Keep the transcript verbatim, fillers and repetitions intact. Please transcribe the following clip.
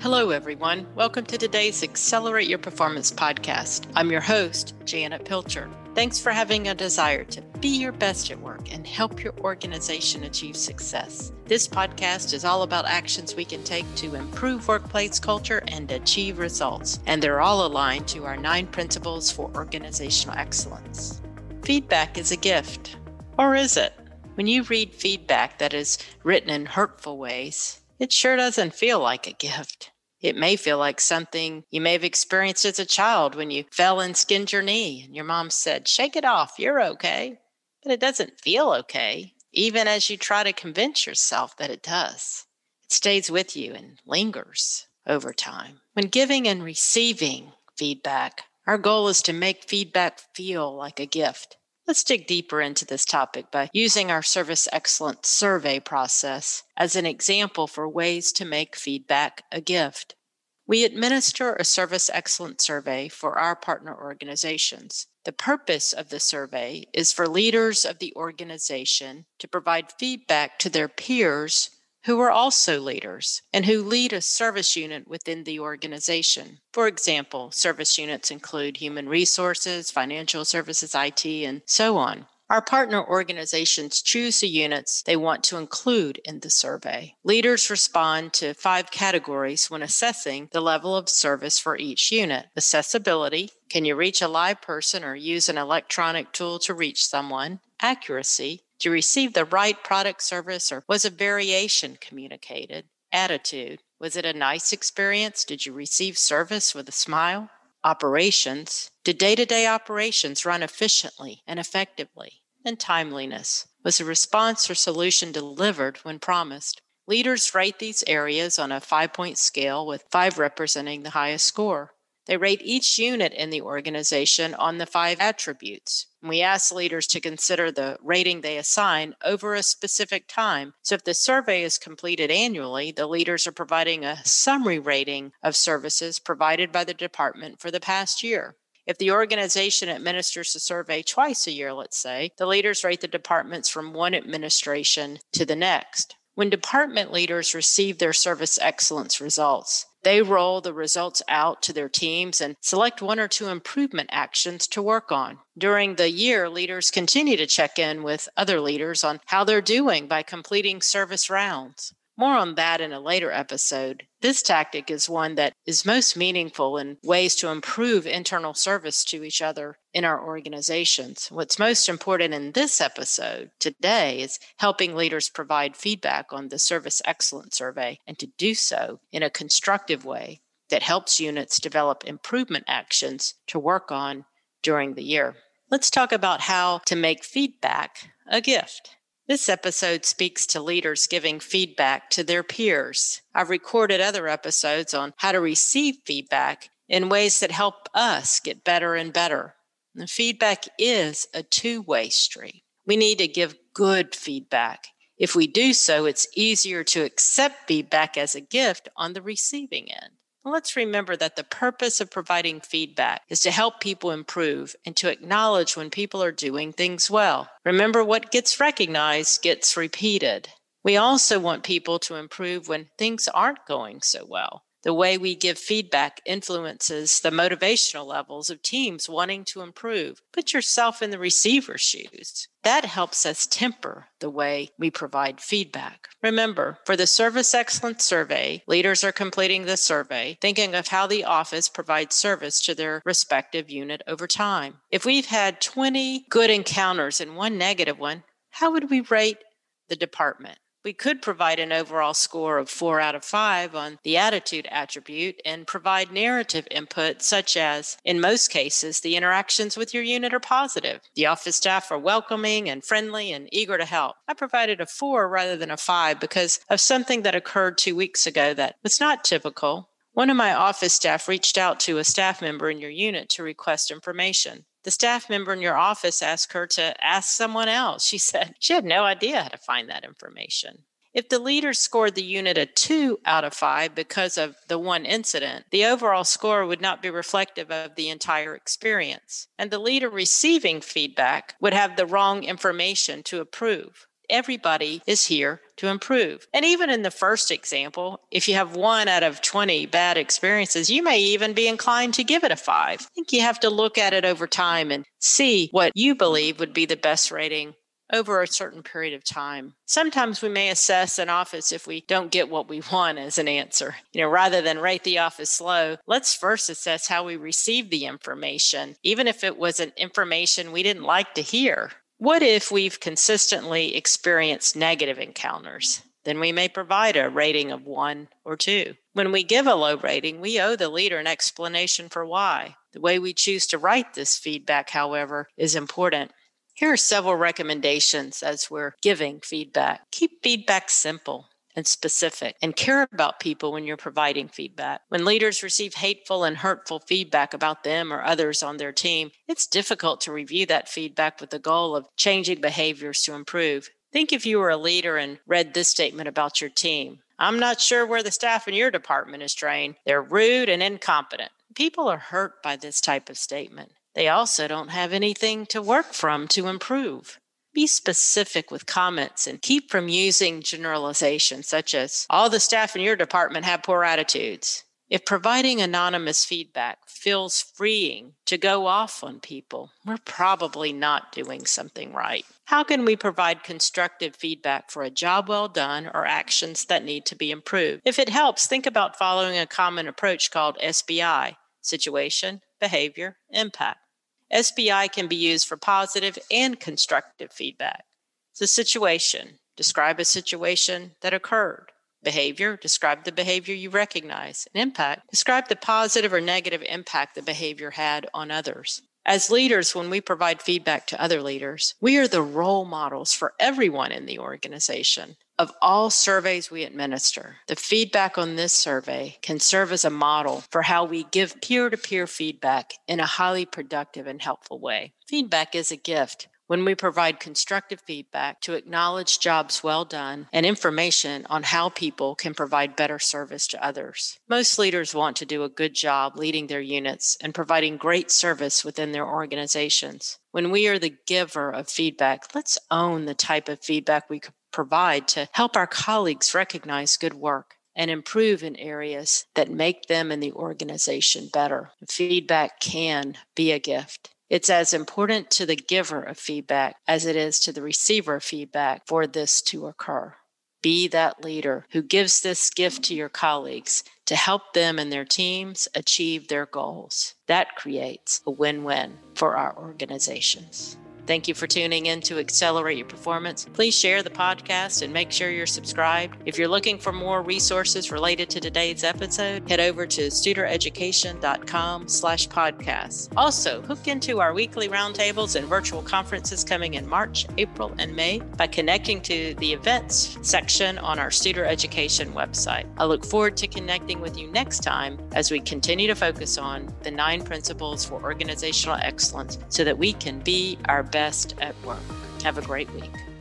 Hello, everyone. Welcome to today's Accelerate Your Performance podcast. I'm your host, Janet Pilcher. Thanks for having a desire to be your best at work and help your organization achieve success. This podcast is all about actions we can take to improve workplace culture and achieve results, and they're all aligned to our nine principles for organizational excellence. Feedback is a gift, or is it? When you read feedback that is written in hurtful ways, it sure doesn't feel like a gift. It may feel like something you may have experienced as a child when you fell and skinned your knee and your mom said, "Shake it off, you're okay." But it doesn't feel okay, even as you try to convince yourself that it does. It stays with you and lingers over time. When giving and receiving feedback, our goal is to make feedback feel like a gift. Let's dig deeper into this topic by using our Service Excellence Survey process as an example for ways to make feedback a gift. We administer a Service Excellence Survey for our partner organizations. The purpose of the survey is for leaders of the organization to provide feedback to their peers who are also leaders and who lead a service unit within the organization. For example, service units include human resources, financial services, I T, and so on. Our partner organizations choose the units they want to include in the survey. Leaders respond to five categories when assessing the level of service for each unit. Accessibility, can you reach a live person or use an electronic tool to reach someone? Accuracy, do you receive the right product, service, or was a variation communicated? Attitude, was it a nice experience? Did you receive service with a smile? Operations, did day-to-day operations run efficiently and effectively? And timeliness, was the response or solution delivered when promised? Leaders rate these areas on a five-point scale, with five representing the highest score. They rate each unit in the organization on the five attributes. We ask leaders to consider the rating they assign over a specific time. So if the survey is completed annually, the leaders are providing a summary rating of services provided by the department for the past year. If the organization administers the survey twice a year, let's say, the leaders rate the departments from one administration to the next. When department leaders receive their service excellence results, they roll the results out to their teams and select one or two improvement actions to work on. During the year, leaders continue to check in with other leaders on how they're doing by completing service rounds. More on that in a later episode. This tactic is one that is most meaningful in ways to improve internal service to each other in our organizations. What's most important in this episode today is helping leaders provide feedback on the Service Excellence Survey, and to do so in a constructive way that helps units develop improvement actions to work on during the year. Let's talk about how to make feedback a gift. This episode speaks to leaders giving feedback to their peers. I've recorded other episodes on how to receive feedback in ways that help us get better and better. And feedback is a two-way street. We need to give good feedback. If we do so, it's easier to accept feedback as a gift on the receiving end. And let's remember that the purpose of providing feedback is to help people improve and to acknowledge when people are doing things well. Remember, what gets recognized gets repeated. We also want people to improve when things aren't going so well. The way we give feedback influences the motivational levels of teams wanting to improve. Put yourself in the receiver's shoes. That helps us temper the way we provide feedback. Remember, for the Service Excellence Survey, leaders are completing the survey, thinking of how the office provides service to their respective unit over time. If we've had twenty good encounters and one negative one, how would we rate the department? We could provide an overall score of four out of five on the attitude attribute and provide narrative input such as, in most cases, the interactions with your unit are positive. The office staff are welcoming and friendly and eager to help. I provided a four rather than a five because of something that occurred two weeks ago that was not typical. One of my office staff reached out to a staff member in your unit to request information. The staff member in your office asked her to ask someone else. She said she had no idea how to find that information. If the leader scored the unit a two out of five because of the one incident, the overall score would not be reflective of the entire experience, and the leader receiving feedback would have the wrong information to approve. everybody is here to improve. And even in the first example, if you have one out of twenty bad experiences, you may even be inclined to give it a five. I think you have to look at it over time and see what you believe would be the best rating over a certain period of time. Sometimes we may assess an office if we don't get what we want as an answer. You know, rather than rate the office low, let's first assess how we received the information, even if it was an information we didn't like to hear. What if we've consistently experienced negative encounters? Then we may provide a rating of one or two. When we give a low rating, we owe the leader an explanation for why. The way we choose to write this feedback, however, is important. Here are several recommendations as we're giving feedback. Keep feedback simple and specific, and care about people when you're providing feedback. When leaders receive hateful and hurtful feedback about them or others on their team, it's difficult to review that feedback with the goal of changing behaviors to improve. Think if you were a leader and read this statement about your team. I'm not sure where the staff in your department is trained. They're rude and incompetent. People are hurt by this type of statement. They also don't have anything to work from to improve. Be specific with comments and keep from using generalizations such as, all the staff in your department have poor attitudes. If providing anonymous feedback feels freeing to go off on people, we're probably not doing something right. How can we provide constructive feedback for a job well done or actions that need to be improved? If it helps, think about following a common approach called S B I, situation, behavior, impact. S B I can be used for positive and constructive feedback. So situation, describe a situation that occurred. Behavior, describe the behavior you recognize. And impact, describe the positive or negative impact the behavior had on others. As leaders, when we provide feedback to other leaders, we are the role models for everyone in the organization. Of all surveys we administer, the feedback on this survey can serve as a model for how we give peer-to-peer feedback in a highly productive and helpful way. Feedback is a gift. When we provide constructive feedback to acknowledge jobs well done and information on how people can provide better service to others. Most leaders want to do a good job leading their units and providing great service within their organizations. When we are the giver of feedback, let's own the type of feedback we could provide to help our colleagues recognize good work and improve in areas that make them and the organization better. Feedback can be a gift. It's as important to the giver of feedback as it is to the receiver of feedback for this to occur. Be that leader who gives this gift to your colleagues to help them and their teams achieve their goals. That creates a win-win for our organizations. Thank you for tuning in to Accelerate Your Performance. Please share the podcast and make sure you're subscribed. If you're looking for more resources related to today's episode, head over to studereducation.com slash podcast. Also, hook into our weekly roundtables and virtual conferences coming in March, April, and May by connecting to the events section on our Studer Education website. I look forward to connecting with you next time as we continue to focus on the nine principles for organizational excellence so that we can be our best. Best at work. Have a great week.